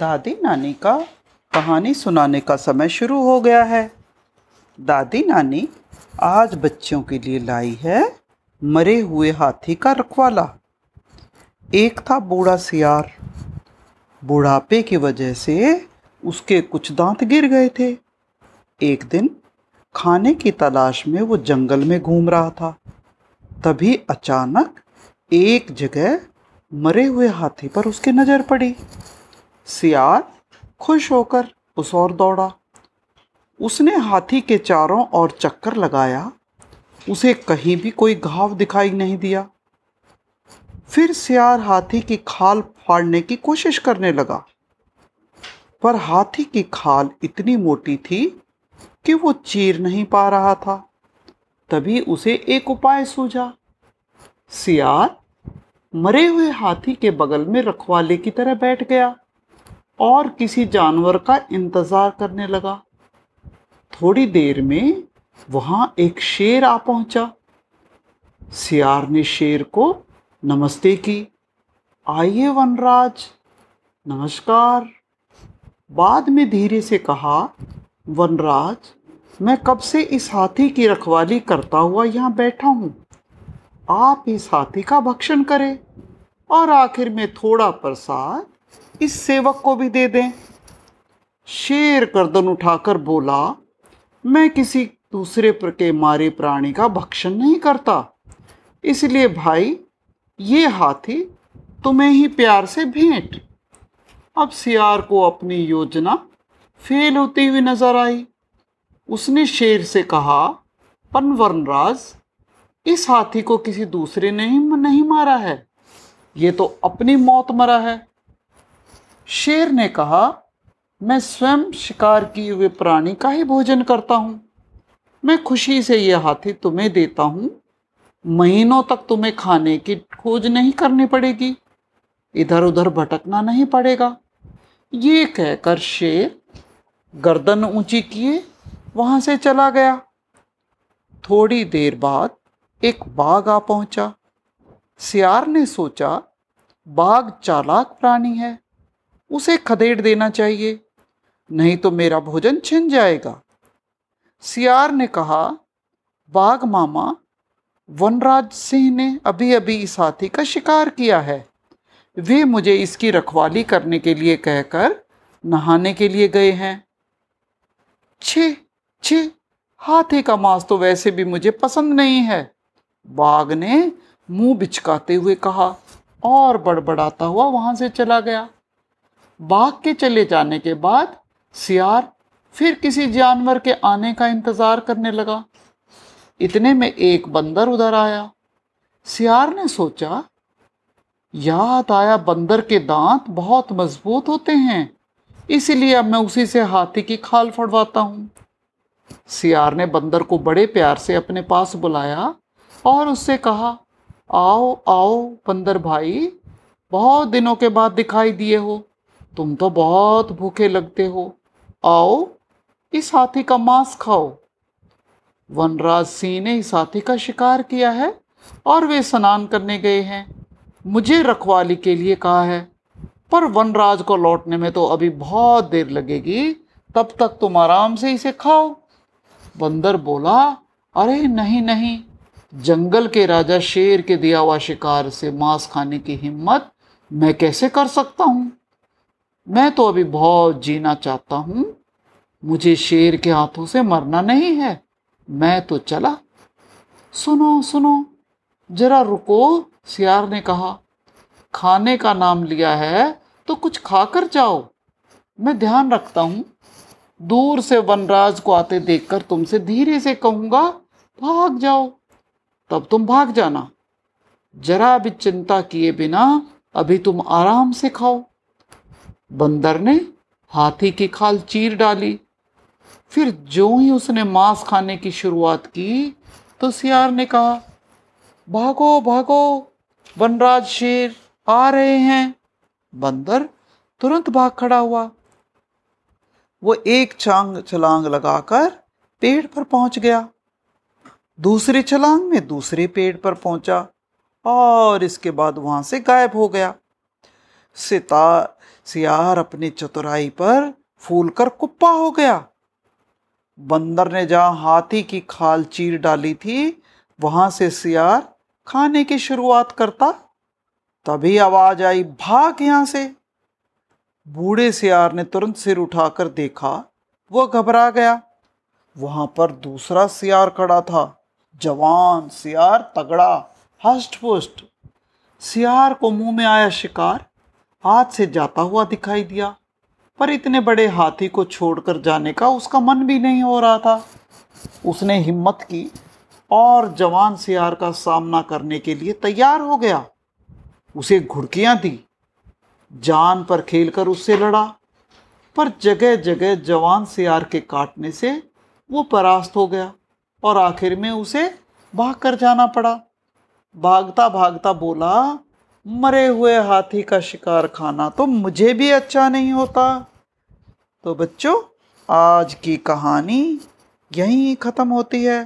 दादी नानी का कहानी सुनाने का समय शुरू हो गया है। दादी नानी आज बच्चों के लिए लाई है मरे हुए हाथी का रखवाला। एक था बूढ़ा सियार। बुढ़ापे की वजह से उसके कुछ दांत गिर गए थे। एक दिन खाने की तलाश में वो जंगल में घूम रहा था, तभी अचानक एक जगह मरे हुए हाथी पर उसकी नज़र पड़ी। सियार खुश होकर उस ओर दौड़ा। उसने हाथी के चारों ओर चक्कर लगाया, उसे कहीं भी कोई घाव दिखाई नहीं दिया। फिर सियार हाथी की खाल फाड़ने की कोशिश करने लगा, पर हाथी की खाल इतनी मोटी थी कि वो चीर नहीं पा रहा था। तभी उसे एक उपाय सूझा। सियार मरे हुए हाथी के बगल में रखवाले की तरह बैठ गया और किसी जानवर का इंतज़ार करने लगा। थोड़ी देर में वहाँ एक शेर आ पहुँचा। सियार ने शेर को नमस्ते की। आइए वनराज, नमस्कार, बाद में धीरे से कहा। वनराज, मैं कब से इस हाथी की रखवाली करता हुआ यहाँ बैठा हूँ। आप इस हाथी का भक्षण करें और आखिर में थोड़ा प्रसाद इस सेवक को भी दे दें। शेर गर्दन उठाकर बोला, मैं किसी दूसरे पर के मारे प्राणी का भक्षण नहीं करता, इसलिए भाई ये हाथी तुम्हें ही प्यार से भेंट। अब सियार को अपनी योजना फेल होती हुई नजर आई। उसने शेर से कहा, वनराज, इस हाथी को किसी दूसरे ने नहीं मारा है, ये तो अपनी मौत मरा है। शेर ने कहा, मैं स्वयं शिकार किए हुए प्राणी का ही भोजन करता हूँ। मैं खुशी से यह हाथी तुम्हें देता हूँ, महीनों तक तुम्हें खाने की खोज नहीं करनी पड़ेगी, इधर उधर भटकना नहीं पड़ेगा। ये कहकर शेर गर्दन ऊंची किए वहाँ से चला गया। थोड़ी देर बाद एक बाघ आ पहुँचा। सियार ने सोचा, बाघ चालाक प्राणी है, उसे खदेड़ देना चाहिए, नहीं तो मेरा भोजन छिन जाएगा। सियार ने कहा, बाघ मामा, वनराज सिंह ने अभी अभी इस हाथी का शिकार किया है। वे मुझे इसकी रखवाली करने के लिए कहकर नहाने के लिए गए हैं। छे छे, हाथी का मांस तो वैसे भी मुझे पसंद नहीं है, बाघ ने मुंह बिचकाते हुए कहा और बड़बड़ाता हुआ वहां से चला गया। बाघ के चले जाने के बाद सियार फिर किसी जानवर के आने का इंतज़ार करने लगा। इतने में एक बंदर उधर आया। सियार ने सोचा, याद आया, बंदर के दांत बहुत मजबूत होते हैं, इसलिए अब मैं उसी से हाथी की खाल फड़वाता हूँ। सियार ने बंदर को बड़े प्यार से अपने पास बुलाया और उससे कहा, आओ आओ बंदर भाई, बहुत दिनों के बाद दिखाई दिए हो, तुम तो बहुत भूखे लगते हो, आओ इस हाथी का मांस खाओ। वनराज सिंह ने इस हाथी का शिकार किया है और वे स्नान करने गए हैं, मुझे रखवाली के लिए कहा है, पर वनराज को लौटने में तो अभी बहुत देर लगेगी, तब तक तुम आराम से इसे खाओ। बंदर बोला, अरे नहीं नहीं, जंगल के राजा शेर के दिया हुआ शिकार से मांस खाने की हिम्मत मैं कैसे कर सकता हूँ, मैं तो अभी बहुत जीना चाहता हूँ, मुझे शेर के हाथों से मरना नहीं है, मैं तो चला। सुनो सुनो जरा रुको, सियार ने कहा, खाने का नाम लिया है तो कुछ खा कर जाओ, मैं ध्यान रखता हूँ। दूर से वनराज को आते देखकर तुमसे धीरे से कहूँगा भाग जाओ, तब तुम भाग जाना। जरा भी चिंता किए बिना अभी तुम आराम से खाओ। बंदर ने हाथी की खाल चीर डाली। फिर जो ही उसने मांस खाने की शुरुआत की तो सियार ने कहा, भागो भागो वनराज शेर आ रहे हैं। बंदर तुरंत भाग खड़ा हुआ। वो एक छलांग लगाकर पेड़ पर पहुंच गया, दूसरी छलांग में दूसरे पेड़ पर पहुंचा और इसके बाद वहां से गायब हो गया। सियार अपनी चतुराई पर फूल कर कुप्पा हो गया। बंदर ने जहाँ हाथी की खाल चीर डाली थी वहाँ से सियार खाने की शुरुआत करता, तभी आवाज आई, भाग यहाँ से। बूढ़े सियार ने तुरंत सिर उठाकर देखा, वह घबरा गया। वहाँ पर दूसरा सियार खड़ा था, जवान सियार, तगड़ा, हष्ट-पुष्ट। सियार को मुंह में आया शिकार हाथ से जाता हुआ दिखाई दिया, पर इतने बड़े हाथी को छोड़कर जाने का उसका मन भी नहीं हो रहा था। उसने हिम्मत की और जवान सियार का सामना करने के लिए तैयार हो गया। उसे घुड़कियां दी, जान पर खेलकर उससे लड़ा, पर जगह जगह जवान सियार के काटने से वो परास्त हो गया और आखिर में उसे भाग कर जाना पड़ा। भागता भागता बोला, मरे हुए हाथी का शिकार खाना तो मुझे भी अच्छा नहीं होता। तो बच्चों, आज की कहानी यहीं खत्म होती है।